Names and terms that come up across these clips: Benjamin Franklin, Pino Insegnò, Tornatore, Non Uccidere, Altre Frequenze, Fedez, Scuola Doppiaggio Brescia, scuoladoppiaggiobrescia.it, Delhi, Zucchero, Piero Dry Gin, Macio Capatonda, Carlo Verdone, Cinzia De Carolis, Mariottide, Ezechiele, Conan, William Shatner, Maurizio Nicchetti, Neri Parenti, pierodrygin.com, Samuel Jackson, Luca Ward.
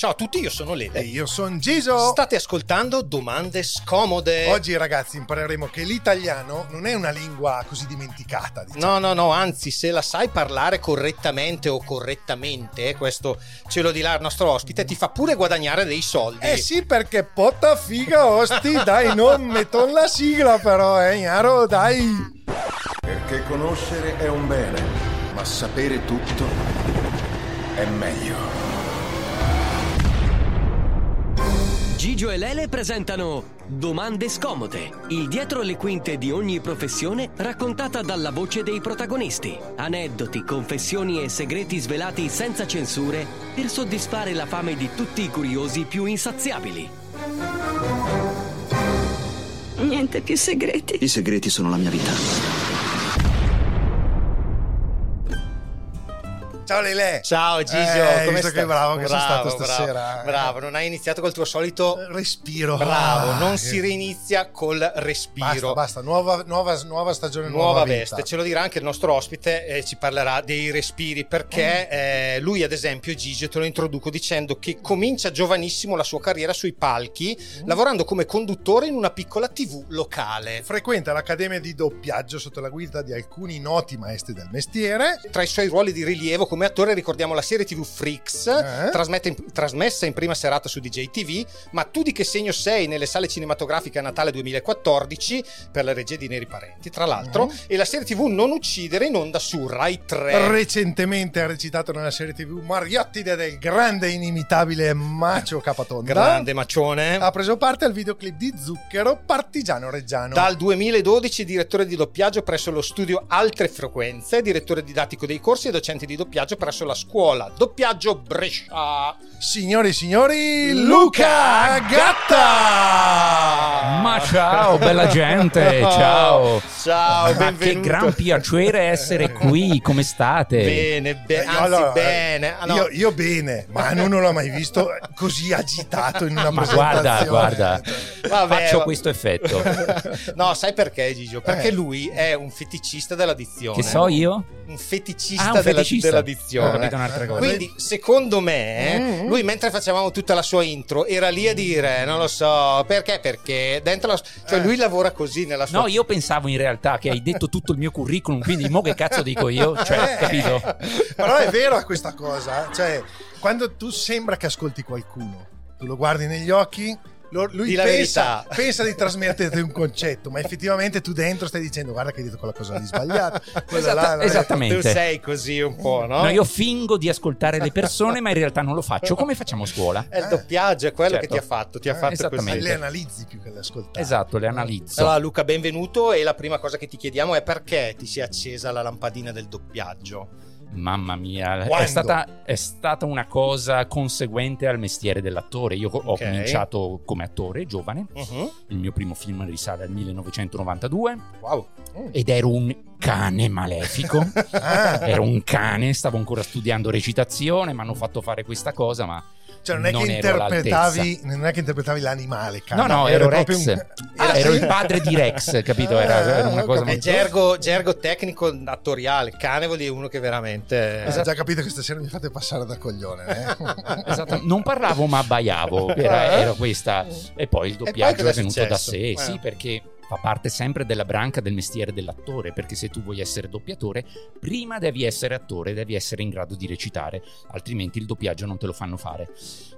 Ciao a tutti, io sono Lele. E io sono Giso. State ascoltando Domande Scomode. Oggi ragazzi impareremo che l'italiano non è una lingua così dimenticata, diciamo. No, anzi, se la sai parlare correttamente o correttamente, questo ce lo dirà il nostro ospite, ti fa pure guadagnare dei soldi. Eh sì, perché potta figa osti, dai, non metton la sigla però, ignaro, dai. Perché conoscere è un bene, ma sapere tutto è meglio. Gigio e Lele presentano Domande Scomode, il dietro le quinte di ogni professione raccontata dalla voce dei protagonisti. Aneddoti, confessioni e segreti svelati senza censure per soddisfare la fame di tutti i curiosi più insaziabili. Niente più segreti. I segreti sono la mia vita. Ciao Lele! Ciao Gigio! Come stai? Che bravo che sei stato stasera. Bravo, non hai iniziato col tuo solito respiro. Bravo, non si rinizia col respiro. Basta, nuova stagione, nuova veste. Vita. Ce lo dirà anche il nostro ospite, ci parlerà dei respiri, perché lui ad esempio, Gigio, te lo introduco dicendo che comincia giovanissimo la sua carriera sui palchi, lavorando come conduttore in una piccola TV locale. Frequenta l'Accademia di Doppiaggio sotto la guida di alcuni noti maestri del mestiere. Tra i suoi ruoli di rilievo come attore ricordiamo la serie TV Freaks, trasmessa in prima serata su DJ TV, ma Tu di che segno sei nelle sale cinematografiche a Natale 2014 per la regia di Neri Parenti, tra l'altro, e la serie TV Non Uccidere in onda su Rai 3. Recentemente ha recitato nella serie TV Mariottide del grande inimitabile Macio Capatonda. Grande Macione. Ha preso parte al videoclip di Zucchero, Partigiano Reggiano. Dal 2012 direttore di doppiaggio presso lo studio Altre Frequenze, direttore didattico dei corsi e docente di doppiaggio presso la Scuola Doppiaggio Brescia. Signori e signori, Luca Gatta! Ma ciao bella gente, ciao, benvenuto. Che gran piacere essere qui, come state? Bene. Allora, io bene, ma non l'ho mai visto così agitato in una presentazione. Guarda, faccio questo effetto. No, sai perché Gigio? Perché lui è un feticista della dizione. Che so io? Un feticista della dizione. Quindi secondo me lui, mentre facevamo tutta la sua intro, era lì a dire non lo so perché dentro la... cioè lui lavora così nella sua... No, io pensavo in realtà che hai detto tutto il mio curriculum, quindi mo che cazzo dico io, cioè, capito? Però è vera questa cosa, cioè quando tu sembra che ascolti qualcuno, tu lo guardi negli occhi, lui pensa di trasmetterti un concetto, ma effettivamente tu dentro stai dicendo guarda che hai detto quella cosa lì sbagliata. Esattamente. Tu sei così un po', no? No, io fingo di ascoltare le persone, ma in realtà non lo faccio. Come facciamo a scuola? È il doppiaggio, è quello che ti ha fatto così. Le analizzi più che le ascoltare. Esatto, le analizzo. Allora Luca, benvenuto, e la prima cosa che ti chiediamo è perché ti si è accesa la lampadina del doppiaggio? Mamma mia, è stata una cosa conseguente al mestiere dell'attore. Io ho cominciato come attore giovane, il mio primo film risale al 1992. Wow. Ed ero un cane malefico. Ero un cane, stavo ancora studiando recitazione, mi hanno fatto fare questa cosa, ma cioè non è che interpretavi l'animale, cane. No, ero Rex. Ero il padre di Rex, capito? Era una cosa molto... gergo tecnico attoriale. Cane vuol dire uno che veramente... Ho già capito che stasera mi fate passare da coglione, eh? Esatto. Non parlavo ma abbaiavo, era questa. E poi il doppiaggio è venuto da sé, sì, perché fa parte sempre della branca del mestiere dell'attore, perché se tu vuoi essere doppiatore prima devi essere attore, devi essere in grado di recitare, altrimenti il doppiaggio non te lo fanno fare.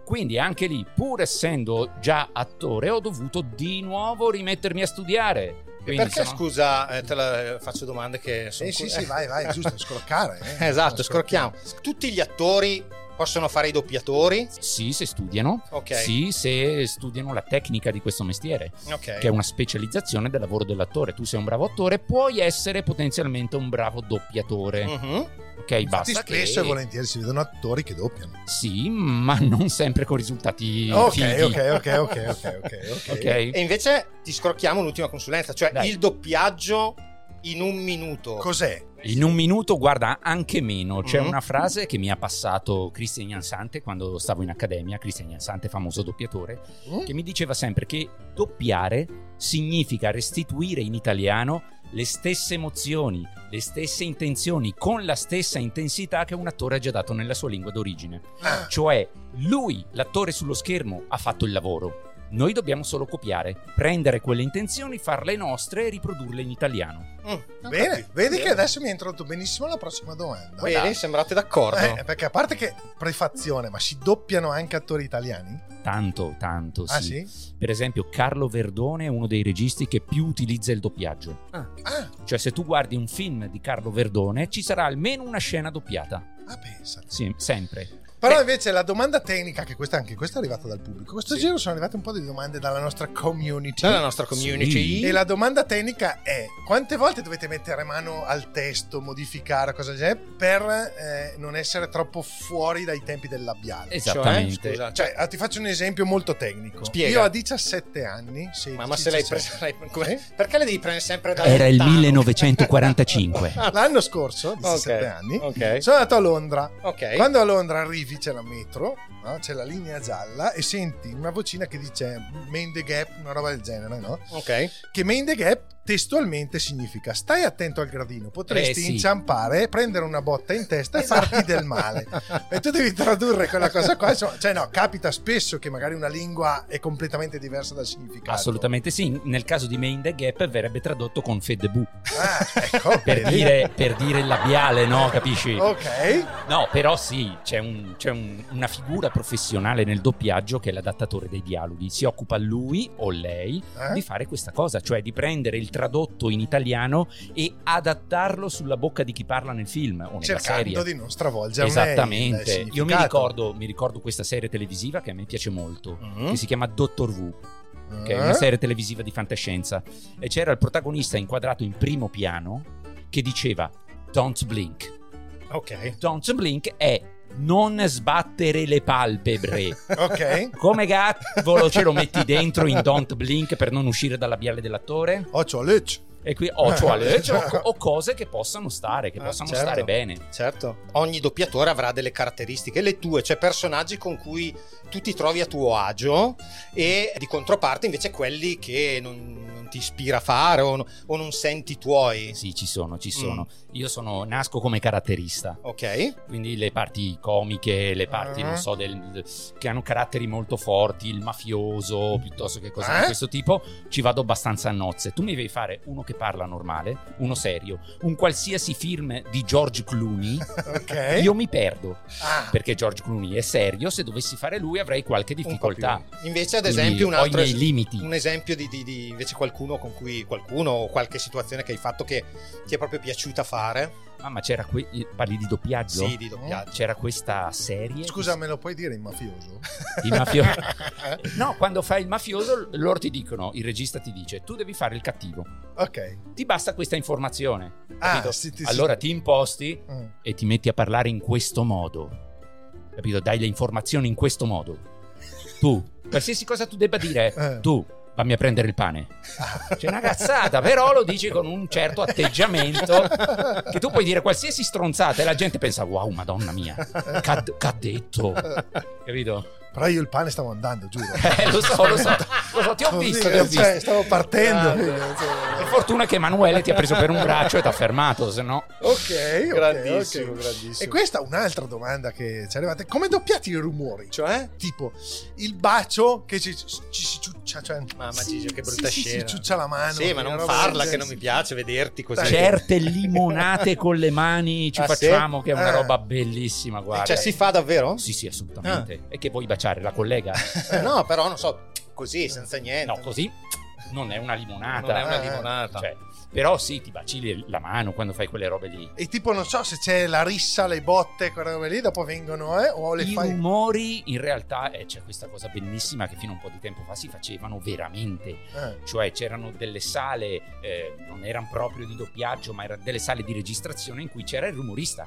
Quindi anche lì, pur essendo già attore, ho dovuto di nuovo rimettermi a studiare. Quindi, perché scusa, te la faccio domande che sono sì, vai, giusto, scroccare. Esatto, scrocchiamo. Tutti gli attori Possono fare i doppiatori? Sì, se studiano. Okay. Sì, se studiano la tecnica di questo mestiere, okay, che è una specializzazione del lavoro dell'attore. Tu sei un bravo attore, puoi essere potenzialmente un bravo doppiatore. Mm-hmm. Ok, basta. Spesso e volentieri si vedono attori che doppiano. Sì, ma non sempre con risultati fighi. Ok. E invece ti scrocchiamo l'ultima consulenza, cioè il doppiaggio in un minuto. Cos'è? In un minuto, guarda, anche meno. C'è una frase che mi ha passato Christian Jansante quando stavo in accademia. Christian Jansante, famoso doppiatore, che mi diceva sempre che doppiare significa restituire in italiano le stesse emozioni, le stesse intenzioni, con la stessa intensità che un attore ha già dato nella sua lingua d'origine. Cioè, lui, l'attore sullo schermo, ha fatto il lavoro. Noi dobbiamo solo copiare, prendere quelle intenzioni, farle nostre e riprodurle in italiano. Bene, vedi che adesso mi hai introdotto benissimo alla prossima domanda. Bene, sembrate d'accordo. Perché a parte che prefazione, ma si doppiano anche attori italiani? Tanto, sì. Ah, sì? Per esempio Carlo Verdone è uno dei registi che più utilizza il doppiaggio. Cioè se tu guardi un film di Carlo Verdone ci sarà almeno una scena doppiata. Ah, pensa. Sì, sempre. Però invece la domanda tecnica, che questa è arrivata dal pubblico, questo giro sono arrivate un po' di domande dalla nostra community. Sì. E la domanda tecnica è: quante volte dovete mettere mano al testo, modificare, cosa c'è, per non essere troppo fuori dai tempi del labiale? Esattamente. Cioè, ti faccio un esempio molto tecnico. Spiega. Io a 17 anni... ma se l'hai presa... Perché le devi prendere sempre da... Era il 1945. L'anno scorso, 17 anni, sono andato a Londra. Quando a Londra arrivi c'è la metro, no? C'è la linea gialla e senti una vocina che dice "Mind the gap", una roba del genere, no? Che "mind the gap" testualmente significa "stai attento al gradino, potresti inciampare, prendere una botta in testa e farti del male". E tu devi tradurre quella cosa qua, insomma, cioè no, capita spesso che magari una lingua è completamente diversa dal significato. Assolutamente sì, nel caso di "mind the gap" verrebbe tradotto con "fed bu". Per dire il labiale, no, capisci? No, però sì, c'è una figura professionale nel doppiaggio che è l'adattatore dei dialoghi. Si occupa lui o lei di fare questa cosa, cioè di prendere il tradotto in italiano e adattarlo sulla bocca di chi parla nel film o nella serie, cercando di non stravolgere. Esattamente. Io mi ricordo questa serie televisiva che a me piace molto, che si chiama Doctor Who, che è una serie televisiva di fantascienza, e c'era il protagonista inquadrato in primo piano che diceva "Don't blink". Don't blink è non sbattere le palpebre. Come Gatvolo ce lo metti dentro in "Don't blink" per non uscire dal labiale dell'attore? E qui o cose che possano stare, stare bene. Certo. Ogni doppiatore avrà delle caratteristiche, le tue, cioè personaggi con cui tu ti trovi a tuo agio, e di controparte invece quelli che non ti ispira a fare o non senti tuoi. Sì, ci sono. Io nasco come caratterista. Quindi le parti comiche, le parti che hanno caratteri molto forti, il mafioso, piuttosto che cose di questo tipo, ci vado abbastanza a nozze. Tu mi devi fare uno che parla normale, uno serio, un qualsiasi film di George Clooney. Io mi perdo, perché George Clooney è serio, se dovessi fare lui avrei qualche difficoltà. Invece ad esempio un altro limiti. Un esempio di invece qualcuno con cui o qualche situazione che hai fatto che ti è proprio piaciuta fare. Ma c'era qui, parli di doppiaggio? Sì, di doppiaggio. C'era questa serie. Scusa, me lo puoi dire il mafioso? Il mafioso. No, quando fai il mafioso loro ti dicono, il regista ti dice "tu devi fare il cattivo". Ti basta questa informazione. Allora ti imposti e ti metti a parlare in questo modo. Capito? Dai le informazioni in questo modo. Tu, qualsiasi cosa tu debba dire, tu vammi a prendere il pane. C'è una cazzata, però lo dici con un certo atteggiamento che tu puoi dire qualsiasi stronzata e la gente pensa "wow, madonna mia, c'ha detto". Capito? Però io il pane stavo andando, giuro. Lo so, ti ho visto. Stavo partendo. Per fortuna che Emanuele ti ha preso per un braccio e ti ha fermato, se no. Grandissimo. E questa è un'altra domanda che ci è arrivata: come doppiati i rumori? Cioè, tipo il bacio che ci si ciuccia, cioè che brutta scena. Si ciuccia la mano. Sì, ma non farla, che non mi piace vederti così. Certe limonate con le mani ci facciamo, che è una roba bellissima, guarda. Cioè, si fa davvero? Sì, assolutamente. E che vuoi baciare la collega? No, però non so, così senza niente. No, così non è una limonata. Cioè, Però sì, ti baci la mano quando fai quelle robe lì. E tipo, non so se c'è la rissa, le botte, quelle robe lì, dopo vengono, o le fai... I rumori, in realtà, c'è questa cosa bellissima che fino a un po' di tempo fa si facevano veramente. Cioè, c'erano delle sale, non erano proprio di doppiaggio, ma erano delle sale di registrazione in cui c'era il rumorista.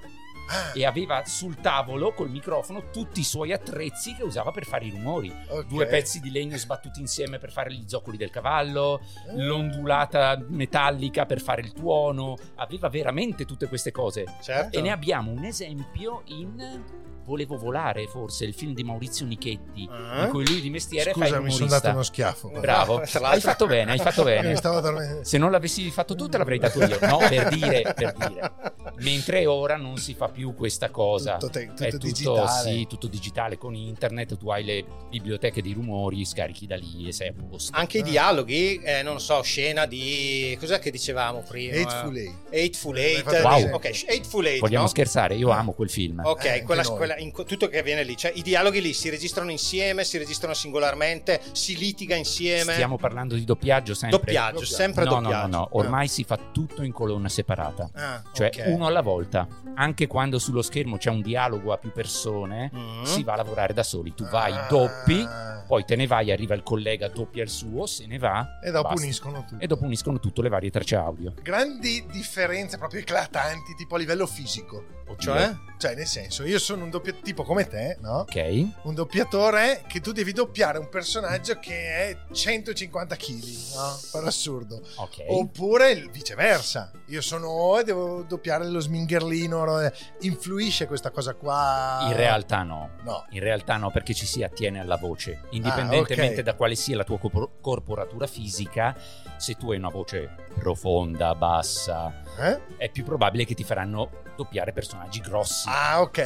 E aveva sul tavolo col microfono tutti i suoi attrezzi che usava per fare i rumori. Okay. 2 pezzi di legno sbattuti insieme per fare gli zoccoli del cavallo, l'ondulata metallica per fare il tuono. Aveva veramente tutte queste cose. Certo. E ne abbiamo un esempio in Volevo volare, forse, il film di Maurizio Nicchetti, in cui lui di mestiere fa il rumorista. Scusa, mi sono dato uno schiaffo. Bravo, hai fatto bene, hai fatto bene. Se non l'avessi fatto tu te l'avrei dato io. No, per dire. Mentre ora non si fa più questa cosa. Tutto è digitale. Sì, tutto digitale, con internet tu hai le biblioteche di rumori, scarichi da lì e sei a posto. Anche i dialoghi, non so, scena di... Cos'è che dicevamo prima? Hateful Eight. Wow. Okay, Hateful Eight, vogliamo scherzare? Io amo quel film. Ok, quella in tutto che avviene lì, cioè i dialoghi lì si registrano insieme, si registrano singolarmente, si litiga insieme. Stiamo parlando di doppiaggio sempre. No, ormai si fa tutto in colonna separata, cioè uno alla volta. Anche quando sullo schermo c'è un dialogo a più persone, si va a lavorare da soli. Tu vai, doppi, poi te ne vai, arriva il collega, doppia il suo, se ne va e dopo uniscono tutto le varie tracce audio. Grandi differenze proprio eclatanti, tipo a livello fisico. Cioè, nel senso, io sono un doppiatore tipo come te, no? Ok. Un doppiatore che tu devi doppiare un personaggio che è 150 kg, no? Per assurdo. Ok. Oppure viceversa. Io sono e devo doppiare lo smingerlino. Influisce questa cosa qua? In realtà no. In realtà no, perché ci si attiene alla voce. Indipendentemente da quale sia la tua corporatura fisica, se tu hai una voce profonda, bassa, è più probabile che ti faranno doppiare personaggi grossi.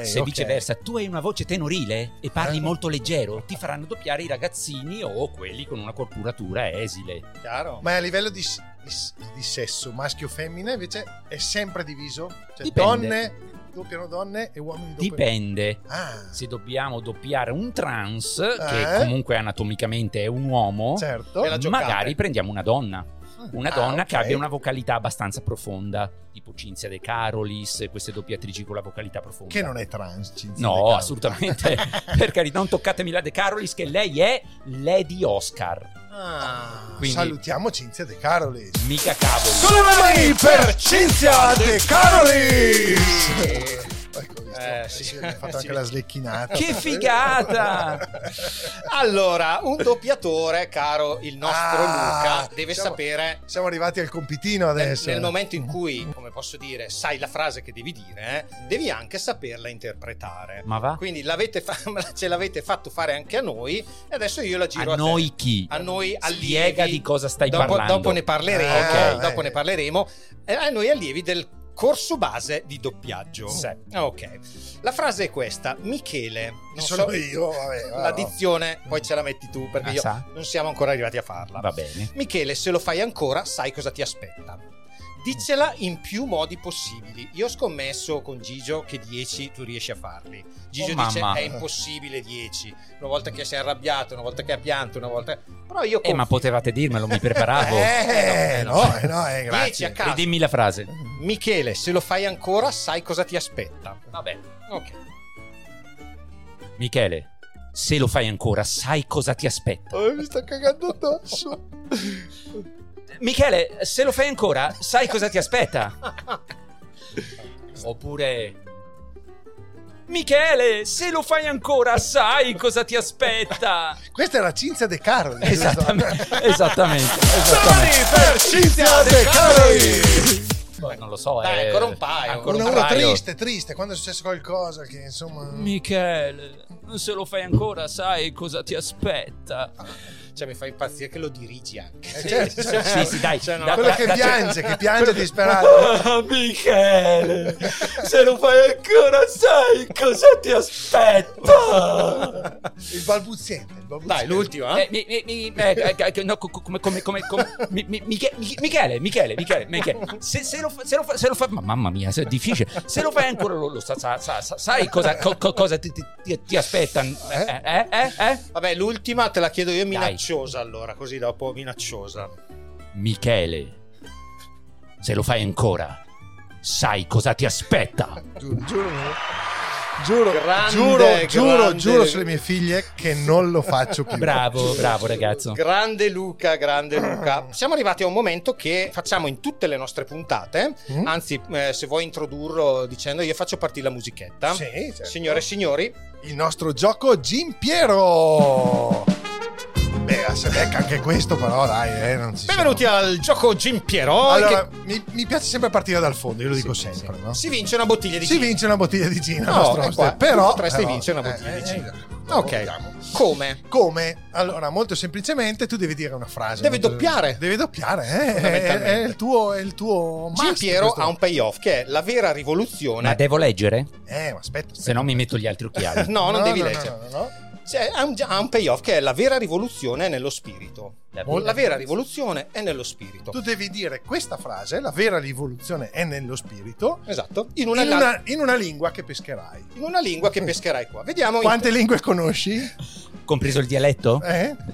Se viceversa tu hai una voce tenorile e parli molto leggero, ti faranno doppiare i ragazzini o quelli con una corporatura esile. Chiaro. Ma a livello di sesso, maschio o femmina invece è sempre diviso? Cioè, donne doppiano donne e uomini doppiano. Dipende. Se dobbiamo doppiare un trans, che comunque anatomicamente è un uomo, certo, magari prendiamo una donna. Una donna che abbia una vocalità abbastanza profonda, tipo Cinzia De Carolis, queste doppiatrici con la vocalità profonda. Che non è trans, Cinzia De Carolis. No, assolutamente. Per carità, non toccatemi la De Carolis, che lei è Lady Oscar. Quindi, salutiamo Cinzia De Carolis. Mica cavolo. Con le mani per Cinzia De Carolis! Ha fatto anche la slecchinata. Che figata! Allora, un doppiatore, caro il nostro Luca, deve sapere. Siamo arrivati al compitino adesso. Nel momento in cui, come posso dire, sai la frase che devi dire, devi anche saperla interpretare. Ma va? Quindi ce l'avete fatto fare anche a noi. E adesso io la giro a te. Noi chi? A noi allievi. Spiega di cosa stai parlando. Dopo ne parleremo. Dopo ne parleremo. A noi allievi del corso base di doppiaggio. Sì. Ok. La frase è questa. Michele, non sono io. La dizione poi ce la metti tu, perché non siamo ancora arrivati a farla. Va bene. Michele, se lo fai ancora, sai cosa ti aspetta. Dicela in più modi possibili. Io ho scommesso con Gigio che 10 tu riesci a farli. Gigio dice è impossibile 10. Una volta che si è arrabbiato, una volta che ha pianto, una volta. Però io ma potevate dirmelo, mi preparavo. No, grazie. 10 a caso. E dimmi la frase. Michele, se lo fai ancora, sai cosa ti aspetta. Va bene. Ok. Michele, se lo fai ancora, sai cosa ti aspetta. Mi sta cagando addosso. Michele, se lo fai ancora, sai cosa ti aspetta. Oppure Michele, se lo fai ancora, sai cosa ti aspetta. Questa è la Cinzia De Carolis. Esattamente. Per Cinzia De Carolis. Non lo so, dai, ancora un paio. Ancora un paio. Triste, quando è successo qualcosa che insomma. Michele, se lo fai ancora, sai cosa ti aspetta. Cioè, mi fa impazzire che lo dirigi anche. Sì, dai. Quello che piange disperato. Michele, se lo fai ancora, sai cosa ti aspetta. Il balbuziente. Dai, l'ultimo. Michele. Se lo fa. Mamma mia, è difficile. Se lo fai ancora, sai cosa ti aspetta. Vabbè, l'ultima te la chiedo io. Minacciosa, allora, così dopo. Michele, Se lo fai ancora, sai cosa ti aspetta. Giuro sulle mie figlie che non lo faccio più. Bravo ragazzo. Grande Luca. Siamo arrivati a un momento che facciamo in tutte le nostre puntate. Anzi, se vuoi introdurlo dicendo, io faccio partire la musichetta. Sì, certo. Signore e signori, il nostro gioco Gin Piero. Beh, se becca anche questo, però dai, non ci benvenuti siamo. Al gioco Gin Piero. Allora, che... mi piace sempre partire dal fondo, io lo dico sempre. No? Si vince una bottiglia di gin. Potresti vincere una bottiglia di gin. Ok. Vediamo. Come? Allora, molto semplicemente, tu devi dire una frase. Devi doppiare. È il tuo Gin Piero ha un payoff che è la vera rivoluzione. Ma devo leggere? Ma aspetta. Se no mi metto gli altri occhiali. No, non devi leggere. No. Cioè, ha un payoff che è la vera rivoluzione nello spirito. La vera rivoluzione è nello spirito. Tu devi dire questa frase, la vera rivoluzione è nello spirito. Esatto. In una lingua che pescherai. Qua. Vediamo quante lingue conosci? Compreso il dialetto?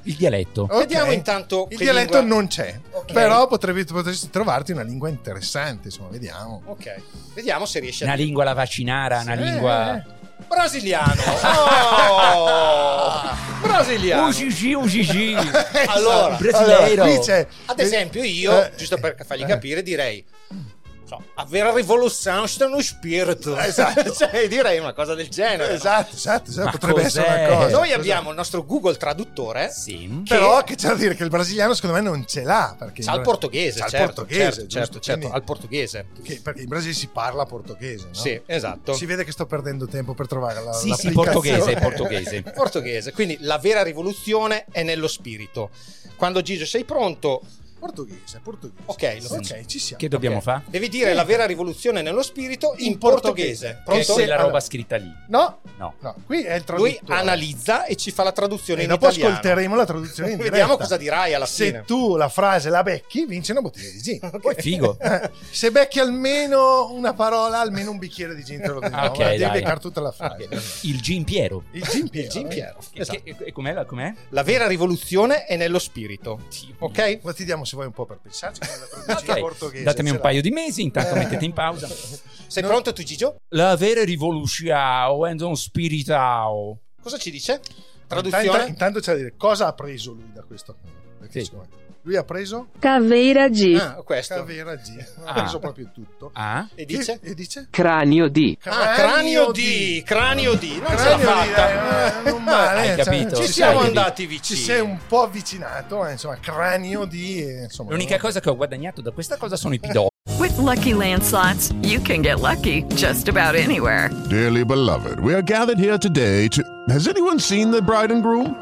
Il dialetto. Okay. Vediamo intanto. Il dialetto lingua... non c'è. Okay. Però potresti trovarti una lingua interessante. Insomma, vediamo. Ok. Vediamo se riesci a. Una lingua la vaccinara, sì. Una lingua. Brasiliano. Brasiliano. UGG. Allora, brasileiro. Ad esempio io, giusto per fargli capire, direi a vera rivoluzione sta nello spirito. Esatto. Cioè, direi una cosa del genere. Esatto. Potrebbe essere una cosa. Noi abbiamo il nostro Google traduttore. Sì. Però che c'è da dire che il brasiliano secondo me non ce l'ha, perché c'ha il portoghese. Al portoghese. Perché in Brasile si parla portoghese, no? Sì, esatto. Si vede che sto perdendo tempo per trovare la portoghese. Quindi la vera rivoluzione è nello spirito. Quando Gigio sei pronto? Portoghese. Ok, ci siamo. Che dobbiamo fare? Devi dire la vera rivoluzione nello spirito in portoghese. Pronto? È la roba scritta lì. No. Qui è il traduttore. Lui analizza e ci fa la traduzione in italiano. Dopo ascolteremo la traduzione in diretta. Vediamo cosa dirai alla fine. Se tu la frase la becchi, vince una bottiglia di gin. Okay. Figo. Se becchi almeno una parola, almeno un bicchiere di gin te lo vediamo. Okay, devi beccare tutta la frase. Okay. Il Gin Piero. Il Gin Piero. Esatto. E com'è? La vera rivoluzione è nello spirito. Ok? Ma ti diamo se vuoi un po' per pensarci la portoghese. Datemi un paio di mesi, intanto mettete in pausa. Sei pronto tu, Gigio? La vera rivoluzione è nello spirito. Cosa ci dice? Traduzione? Intanto c'è da dire cosa ha preso lui da questo. Perché lui ha preso Caveira G. Ha preso proprio tutto. E dice? Cranio D. Non ce l'ha fatta. Non male. Hai capito. Ci siamo andati vicini. Ci sei un po' avvicinato, insomma, Cranio D. L'unica cosa che ho guadagnato da questa cosa sono i pidocchi. With Lucky Land Slots, you can get lucky just about anywhere. Dearly beloved, we are gathered here today to... Has anyone seen the bride and groom?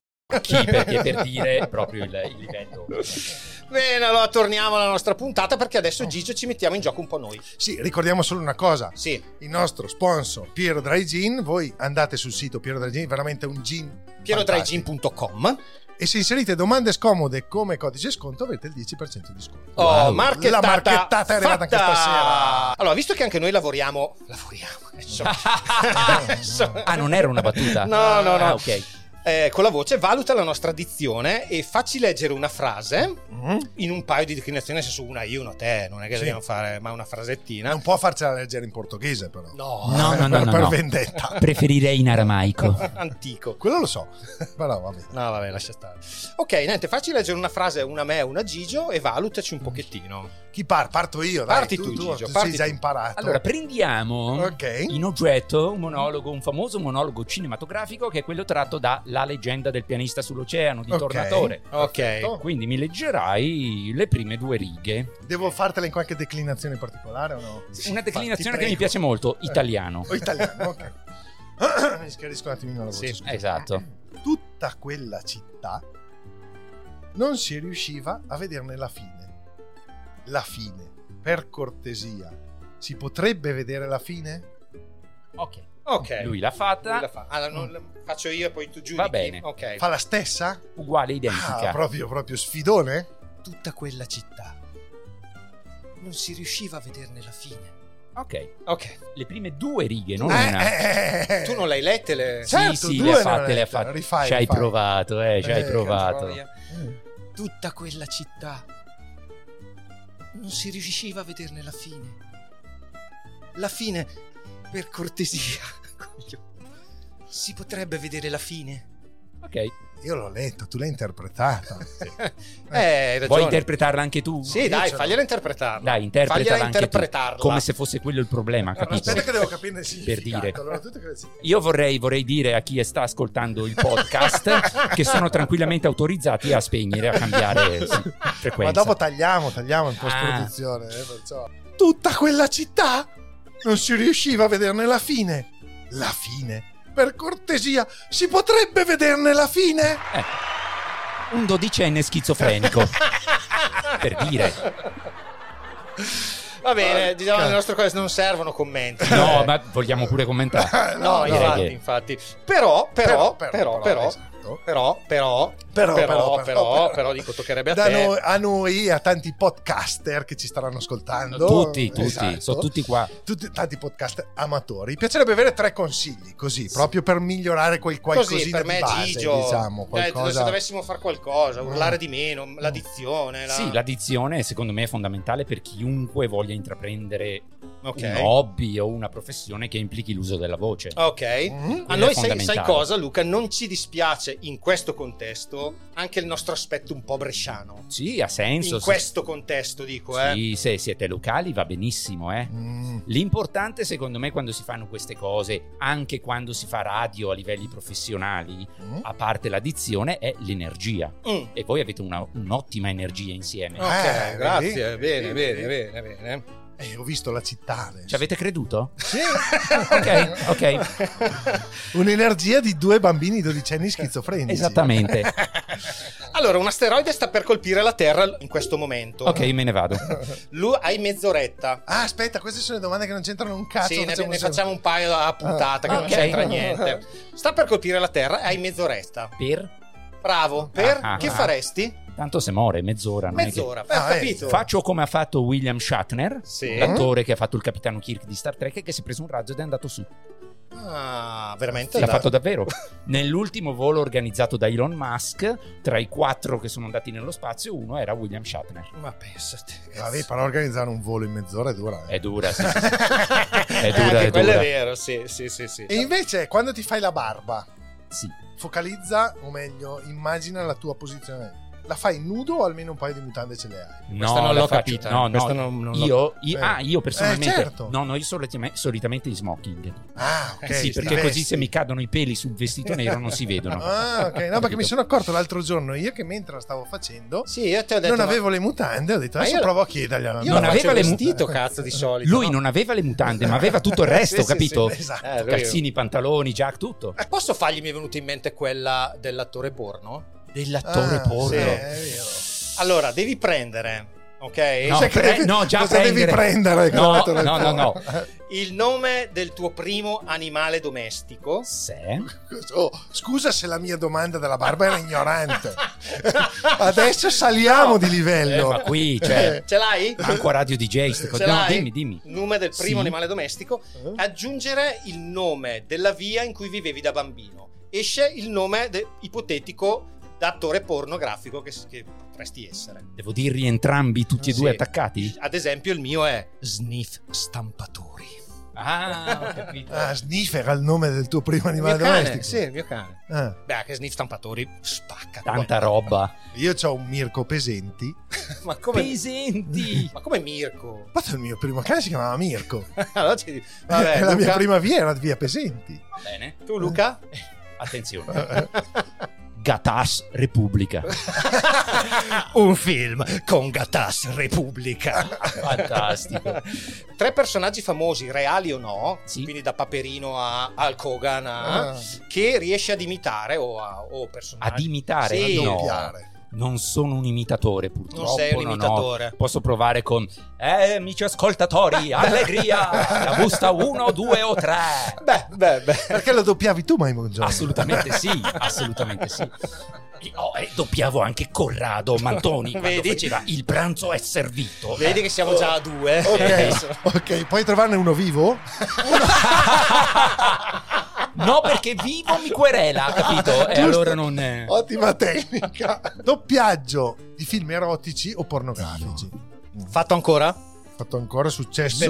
Chi perché per dire proprio il livello. Bene, allora torniamo alla nostra puntata, perché adesso Gigio ci mettiamo in gioco un po' noi. Sì, ricordiamo solo una cosa. Sì. Il nostro sponsor Piero Dry Gin, voi andate sul sito Piero Dry Gin, veramente un gin. pierodrygin.com e se inserite domande scomode come codice sconto avete il 10% di sconto. La marchettata è arrivata fatta. Anche stasera. Allora, visto che anche noi lavoriamo. Non era una battuta. No. Ok. Con la voce valuta la nostra dizione e facci leggere una frase in un paio di declinazioni, su una io, una te, non è che dobbiamo fare ma una frasettina. Non può farcela leggere in portoghese però. No, per vendetta. Preferirei in aramaico. Antico. Quello lo so. Però vabbè. No, vabbè, lascia stare. Ok, niente, facci leggere una frase, una me, una Gigio e valutaci un pochettino. Chi parto io, dai. Parti tu Gigio, sei già imparato. Allora, prendiamo in oggetto un famoso monologo cinematografico che è quello tratto da La leggenda del pianista sull'oceano di Tornatore. Ok. Quindi mi leggerai le prime due righe. Devo fartela in qualche declinazione particolare o no? Una declinazione che mi piace molto, italiano. Italiano, ok. Mi schiarisco un attimino la voce. Sì, esatto. Tutta quella città non si riusciva a vederne la fine. La fine, per cortesia, si potrebbe vedere la fine? Ok. Ok. Lui l'ha fatta. Faccio io e poi tu giudichi. Va bene. Okay. Fa la stessa? Uguale, identica. Ah, proprio sfidone? Tutta quella città. Non si riusciva a vederne la fine. Ok. Le prime due righe, non una. Tu non le hai lette? Certo, sì, le ha fatte. Ci hai provato. Tutta quella città. Non si riusciva a vederne la fine. La fine, per cortesia. Si potrebbe vedere la fine? Ok. Io l'ho letto, tu l'hai interpretata. Hai ragione. Vuoi interpretarla anche tu? Sì, dai, fagliela interpretarla. Dai, interpretala anche tu. Come se fosse quello il problema, capito? Aspetta che devo capire il significato. Per dire. Allora, io vorrei dire a chi sta ascoltando il podcast che sono tranquillamente autorizzati a spegnere, a cambiare frequenza. Ma dopo tagliamo in post-produzione. Perciò. Tutta quella città non si riusciva a vederne la fine. La fine? Per cortesia, si potrebbe vederne la fine? Un dodicenne schizofrenico. Per dire. Va bene, diciamo che le nostre cose non servono commenti. No, ma vogliamo pure commentare. No, infatti. Però dico, toccherebbe a te. A noi, a tanti podcaster che ci staranno ascoltando. Tutti, esatto. Sono tutti qua. Tanti podcast amatori. Piacerebbe avere tre consigli, così, sì. Proprio per migliorare quel qualcosina così, per me, di base, Gigio, diciamo, qualcosa. Se dovessimo fare qualcosa, urlare di meno, l'addizione. Sì, l'addizione secondo me è fondamentale per chiunque voglia intraprendere un hobby o una professione che implichi l'uso della voce. Ok. A noi sai cosa, Luca? Non ci dispiace in questo contesto anche il nostro aspetto un po' bresciano. Sì, ha senso. In questo contesto dico, Sì, se siete locali va benissimo, L'importante secondo me quando si fanno queste cose, anche quando si fa radio a livelli professionali, a parte l'addizione, è l'energia. E voi avete un'ottima energia insieme. Ok, grazie, bene. Ho visto la città adesso. Ci avete creduto? Sì. Ok. Un'energia di due bambini dodicenni schizofrenici. Esattamente. Allora, un asteroide sta per colpire la Terra in questo momento. Ok, me ne vado. Lu, hai mezz'oretta. Ah, aspetta, queste sono le domande che non c'entrano un cazzo. Sì, ne facciamo un paio a puntata che non c'entra niente. Sta per colpire la Terra, hai mezz'oretta. Per? Bravo, per? Che faresti? Tanto se muore, mezz'ora. Che... capito. Faccio come ha fatto William Shatner, l'attore che ha fatto il capitano Kirk di Star Trek, che si è preso un razzo ed è andato su. Ah, veramente? L'ha fatto davvero. Nell'ultimo volo organizzato da Elon Musk, tra i 4 che sono andati nello spazio, uno era William Shatner. Ma pensate. Vabbè, per organizzare un volo in mezz'ora è dura. È dura, sì. È dura. Quello è vero, sì. E invece, quando ti fai la barba, focalizza, o meglio, immagina la tua posizione. La fai nudo o almeno un paio di mutande ce le hai? No, questa non l'ho capita. Io personalmente. Certo. No, io solitamente in smoking. Ah, ok. Sì, perché così se mi cadono i peli sul vestito nero non si vedono. Ah, ok. No, perché mi sono accorto l'altro giorno io che mentre la stavo facendo, io te ho detto, non avevo le mutande, ho detto adesso provo a chiedergli. Non aveva le mutande, cazzo, di solito. Lui non aveva le mutande, ma aveva tutto il resto, capito? Esatto. Calzini, pantaloni, giacca, tutto. Posso fargli, mi è venuta in mente quella dell'attore porno? Porno. Allora, devi prendere, ok? No, il nome del tuo primo animale domestico. Scusa se la mia domanda della barba era ignorante. Adesso saliamo di livello. Ma qui ce l'hai? Ancora Radio DJ. Dimmi. Nome del primo animale domestico. Aggiungere il nome della via in cui vivevi da bambino. Esce il nome ipotetico d'attore pornografico che potresti essere. Devo dirgli entrambi, tutti e due attaccati? Ad esempio il mio è Sniff Stampatori. Ah, ho capito. Sniff era il nome del tuo primo animale domestico. Sì, il mio cane. Beh, che Sniff Stampatori spacca. Tanta roba. Io c'ho un Mirko Pesenti. Ma come? Pesenti? Ma come Mirko? Ma il mio primo cane si chiamava Mirko. Allora, vabbè, la mia prima via era via Pesenti. Va bene. Tu, Luca? Attenzione. Gatta's Repubblica. Un film con Gatta's Repubblica. Fantastico. 3 personaggi famosi, reali o no, quindi da Paperino a Al Kogan, che riesce ad imitare o personaggi ad imitare, non sono un imitatore, purtroppo. Non sei un imitatore. No. Posso provare con amici ascoltatori, allegria, la busta 1, 2 o 3. Beh. Perché lo doppiavi tu, Maimo Giorgio? Assolutamente sì. E doppiavo anche Corrado Mantoni quando faceva Il pranzo è servito. Vedi che siamo già a due. Ok, puoi trovarne uno vivo? No, perché vivo mi querela, capito? Giusto. E allora non è... Ottima tecnica. Doppiaggio di film erotici o pornografici. No. Fatto ancora successo?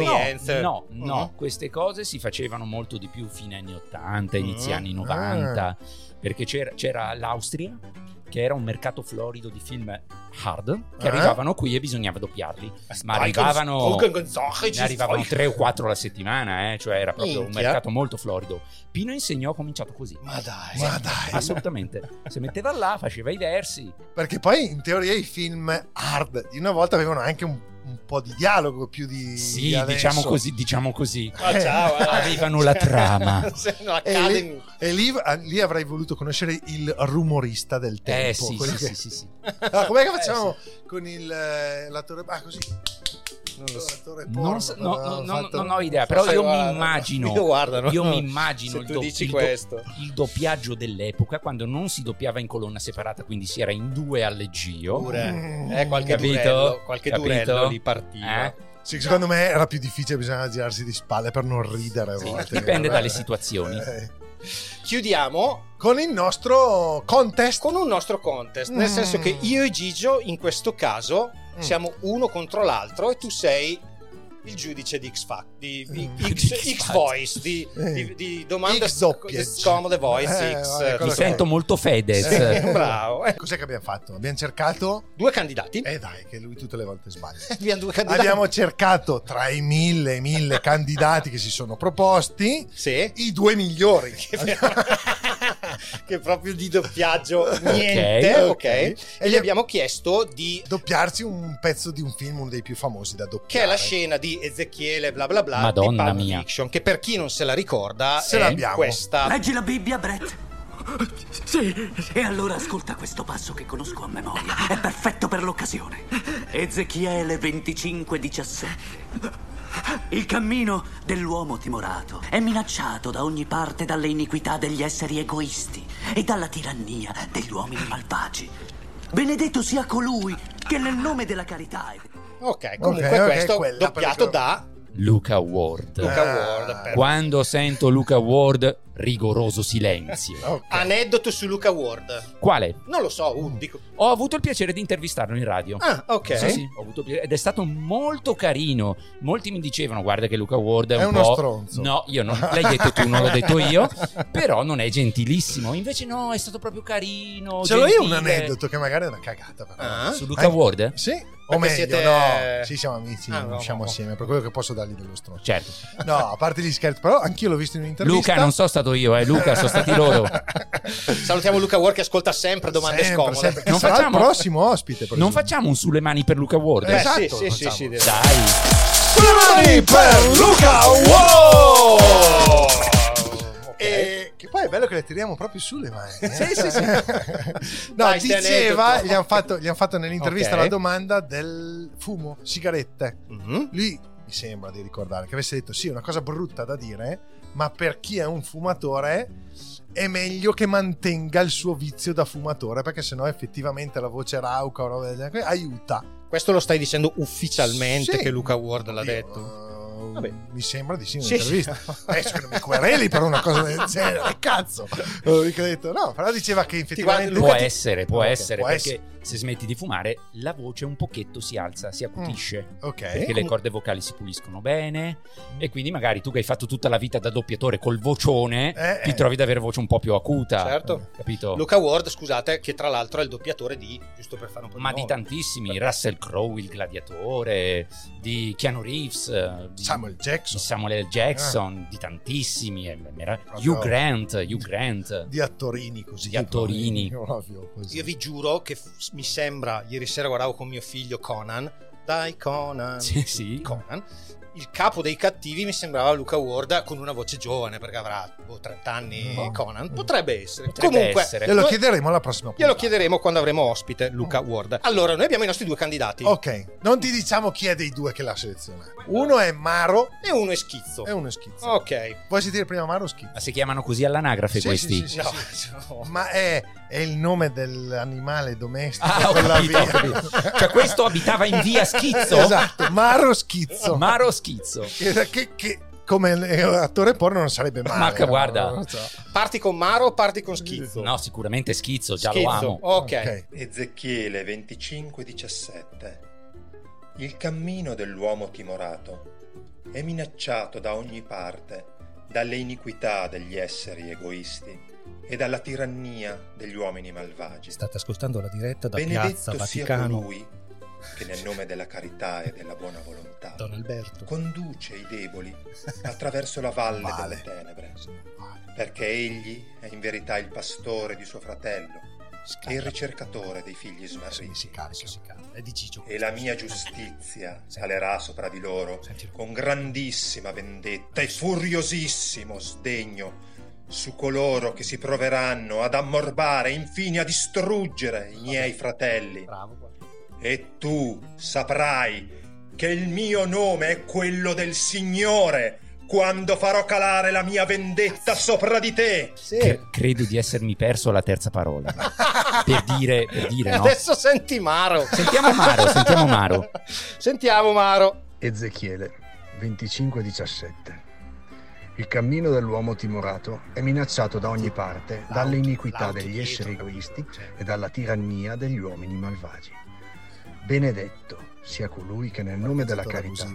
No, queste cose si facevano molto di più fine anni 80, inizi anni 90, perché c'era l'Austria, che era un mercato florido di film hard, che arrivavano qui e bisognava doppiarli, ma arrivavano 3 o 4 alla settimana, cioè era proprio un mercato molto florido. Pino Insegnò ha cominciato così. Ma dai. Assolutamente. Se metteva là, faceva i versi. Perché poi in teoria i film hard di una volta avevano anche un po' di dialogo più di diciamo così. Ciao, avevano la trama. e lì avrei voluto conoscere il rumorista del tempo. Sì. No, com'è che facciamo con l'attore? Ah, così. Non ho idea, però io mi immagino il doppiaggio dell'epoca, quando non si doppiava in colonna separata, quindi si era in due alleggio. Qualche durello li partiva. Sì, secondo me era più difficile, bisognava girarsi di spalle per non ridere a volte. Sì, dipende dalle situazioni. Chiudiamo con il nostro contest. Con un nostro contest, nel senso che io e Gigio in questo caso siamo uno contro l'altro e tu sei il giudice di X Voice di Domande Scomode Voice X. Mi sento molto Fedez. Bravo. Cos'è che abbiamo fatto? Abbiamo cercato 2 candidati. Dai, che lui tutte le volte sbaglia. Abbiamo cercato tra i 1000 candidati che si sono proposti i 2 migliori. Che proprio di doppiaggio niente, okay. E gli abbiamo chiesto di doppiarsi un pezzo di un film, uno dei più famosi da doppiare, che è la scena di Ezechiele bla bla bla, Madonna di Pulp Fiction, che per chi non se la ricorda l'abbiamo questa. Leggi la Bibbia, Brett. Sì. E allora ascolta questo passo che conosco a memoria, è perfetto per l'occasione. Ezechiele 25:17. Il cammino dell'uomo timorato è minacciato da ogni parte dalle iniquità degli esseri egoisti e dalla tirannia degli uomini malvagi. Benedetto sia colui che nel nome della carità... Ok, comunque questo doppiato da... Luca Ward. Quando sento Luca Ward, rigoroso silenzio. Okay. Aneddoto su Luca Ward. Quale? Non lo so. Ho avuto il piacere di intervistarlo in radio. Ah, ok. Sì, ho avuto piacere. Ed è stato molto carino. Molti mi dicevano: guarda che Luca Ward è uno stronzo. No, io non. L'hai detto tu, non l'ho detto io. Però non è gentilissimo. Invece no, è stato proprio carino. Ce l'ho io un aneddoto che magari è una cagata. Però. Su Luca Ward? Sì. O meglio, siete... no, sì, siamo amici, usciamo assieme, per quello che posso dargli dello stronzo. Certo. No, a parte gli scherzi, però anch'io l'ho visto in un'intervista. Luca, non sono stato io, Luca, sono stati loro. Salutiamo Luca Ward che ascolta sempre Domande Scomode. Non facciamo il prossimo ospite. Non facciamo un sulle mani per Luca Ward. Esatto. Sì, dai. Sulle mani per Luca Ward! Che poi è bello che le tiriamo proprio sulle mani. Sì. No, dai, diceva, gli hanno fatto nell'intervista la domanda del fumo, sigarette. Lui mi sembra di ricordare che avesse detto: sì, una cosa brutta da dire, ma per chi è un fumatore è meglio che mantenga il suo vizio da fumatore, perché sennò effettivamente la voce rauca o roba del genere aiuta. Questo lo stai dicendo ufficialmente, che Luca Ward l'ha detto? Vabbè. Mi sembra di sì un'intervista. Adesso mi quereli per una cosa del genere, cazzo. No, però diceva che effettivamente può essere perché se smetti di fumare la voce un pochetto si alza, si acutisce, perché le corde vocali si puliscono bene e quindi magari tu che hai fatto tutta la vita da doppiatore col vocione ti trovi ad avere voce un po' più acuta, certo, capito? Luca Ward, scusate, che tra l'altro è il doppiatore di, giusto per fare un po' di di tantissimi, Russell Crowe il gladiatore, di Keanu Reeves, di Samuel Jackson. Di tantissimi, Hugh Grant, di attorini. Ovvio, così. Io vi giuro che mi sembra, ieri sera guardavo con mio figlio Conan. Conan il capo dei cattivi mi sembrava Luca Ward con una voce giovane, perché avrà 30 anni, no. Conan potrebbe essere, comunque. Glielo chiederemo alla prossima puntata. Glielo chiederemo quando avremo ospite Luca Ward. Allora, noi abbiamo i nostri due candidati. Ok, non ti diciamo chi è dei due che l'ha selezionato. Uno è Maro e uno è Schizzo. Ok. Vuoi sentire prima Maro o Schizzo? Ma si chiamano così all'anagrafe, sì, questi? Sì, sì, no. No. Ma è il nome dell'animale domestico. Ah, della via. Cioè questo abitava in via Schizzo? Esatto, Maro Schizzo. Maro Schizzo. Che come attore porno non sarebbe male. Marca, guarda. Non so. Parti con Maro o parti con Schizzo? No, sicuramente Schizzo, già Schizzo. Lo amo. Ok. Ezechiele 25:17. Il cammino dell'uomo timorato è minacciato da ogni parte, dalle iniquità degli esseri egoisti e dalla tirannia degli uomini malvagi. State ascoltando la diretta da Piazza Vaticano. Benedetto sia colui che nel nome della carità e della buona volontà Don Alberto conduce i deboli attraverso la valle delle tenebre, perché egli è in verità il pastore di suo fratello e il ricercatore dei figli smarriti. E la mia giustizia calerà sopra di loro con grandissima vendetta e furiosissimo sdegno su coloro che si proveranno ad ammorbare e infine a distruggere i miei fratelli. E tu saprai che il mio nome è quello del Signore quando farò calare la mia vendetta sopra di te. Sì. Credo di essermi perso la terza parola. Per dire no? Adesso senti Maro. Sentiamo Maro. Ezechiele 25:17. Il cammino dell'uomo timorato è minacciato da ogni parte, dalle iniquità degli esseri egoisti e dalla tirannia degli uomini malvagi. Benedetto sia colui che nel nome della carità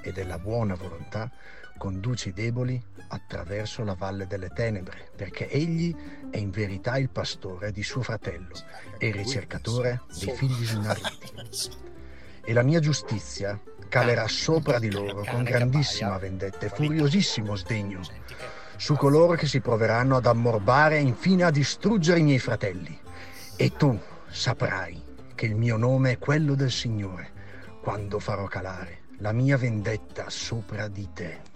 e della buona volontà conduce i deboli attraverso la valle delle tenebre, perché egli è in verità il pastore di suo fratello e il ricercatore dei figli smarriti. E la mia giustizia calerà sopra di loro con grandissima vendetta e furiosissimo sdegno su coloro che si proveranno ad ammorbare e infine a distruggere i miei fratelli. E tu saprai che il mio nome è quello del Signore quando farò calare la mia vendetta sopra di te.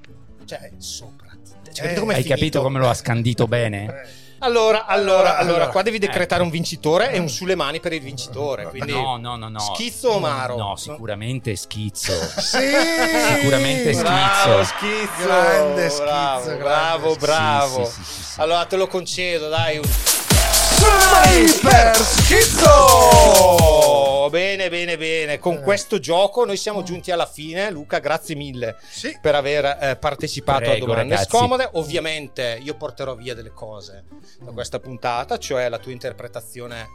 Cioè, sopra di te. Cioè, hai capito come lo ha scandito bene? Allora, qua devi decretare un vincitore e un sulle mani per il vincitore. Quindi no. Schizzo o Maro? No, sicuramente Schizzo. Sì! Sicuramente Schizzo. Bravo, Schizzo. Grande Schizzo. Bravo. Sì. Allora te lo concedo, dai. Super Schizzo! Bene. Con questo gioco noi siamo giunti alla fine. Luca, grazie mille per aver partecipato. Prego, a Domande Scomode. Ovviamente io porterò via delle cose da questa puntata, cioè la tua interpretazione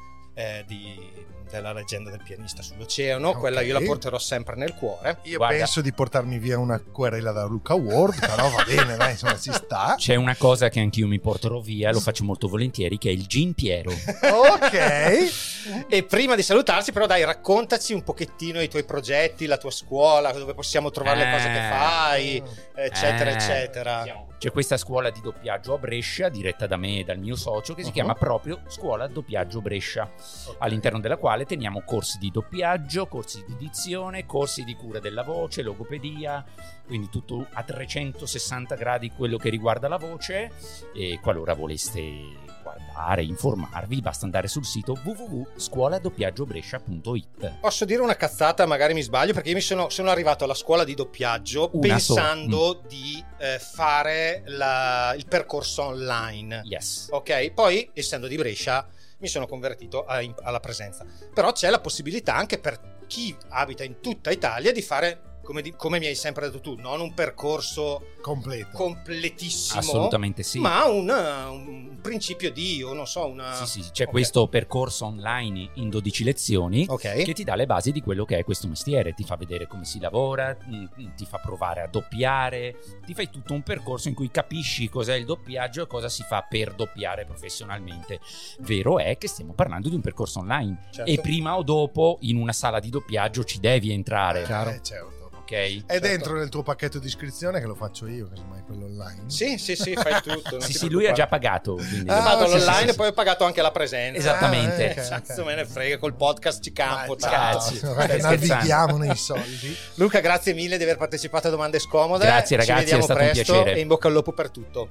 della leggenda del pianista sull'oceano, okay. Quella io la porterò sempre nel cuore. Io penso di portarmi via una querela da Luca Ward, però va bene, dai, insomma, ci sta. C'è una cosa che anch'io mi porterò via, lo faccio molto volentieri, che è il gin Piero. Ok. E prima di salutarci, però, dai, raccontaci un pochettino i tuoi progetti, la tua scuola, dove possiamo trovare le cose che fai, eccetera. C'è questa scuola di doppiaggio a Brescia, diretta da me e dal mio socio, che si chiama proprio Scuola Doppiaggio Brescia, all'interno della quale teniamo corsi di doppiaggio, corsi di dizione, corsi di cura della voce, logopedia, quindi tutto a 360 gradi quello che riguarda la voce. E qualora voleste guardare, informarvi, basta andare sul sito www.scuoladoppiaggiobrescia.it. Posso dire una cazzata, magari mi sbaglio, perché io sono arrivato alla scuola di doppiaggio pensando di fare il percorso online. Yes. Ok, poi essendo di Brescia mi sono convertito alla presenza, però c'è la possibilità anche per chi abita in tutta Italia di fare, come mi hai sempre detto tu, non un percorso completissimo, assolutamente sì, ma un principio di, o non so, una... Sì, c'è questo percorso online in 12 lezioni che ti dà le basi di quello che è questo mestiere, ti fa vedere come si lavora, ti fa provare a doppiare, ti fai tutto un percorso in cui capisci cos'è il doppiaggio e cosa si fa per doppiare professionalmente. Vero è che stiamo parlando di un percorso online, certo. E prima o dopo in una sala di doppiaggio ci devi entrare. Certo. ok? È certo. Dentro nel tuo pacchetto di iscrizione, che lo faccio io, casomai, quello online. Sì, sì, sì, fai tutto. Sì, sì, lui ha già pagato. Quindi. Ho pagato l'online e poi ho pagato anche la presenza. Esattamente. Cazzo, me ne frega, col podcast ci campo. Navighiamo nei soldi. Luca, grazie mille di aver partecipato a Domande Scomode. Grazie ragazzi, ci vediamo presto, e in bocca al lupo per tutto.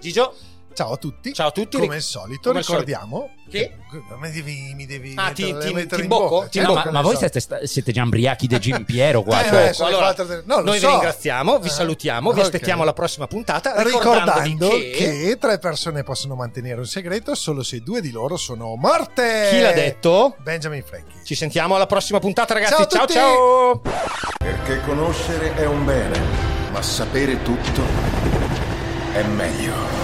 Gigio. Ciao a tutti. Ciao a tutti. Come al solito, come ricordiamo che mi devi mettere in bocca. Ma voi siete già ambriachi di Gin Piero qua. Allora, noi vi ringraziamo, vi salutiamo, vi aspettiamo alla prossima puntata. Ricordando che 3 persone possono mantenere un segreto solo se 2 di loro sono morte. Chi l'ha detto? Benjamin Franklin. Ci sentiamo alla prossima puntata, ragazzi. Ciao, ciao. Perché conoscere è un bene, ma sapere tutto è meglio.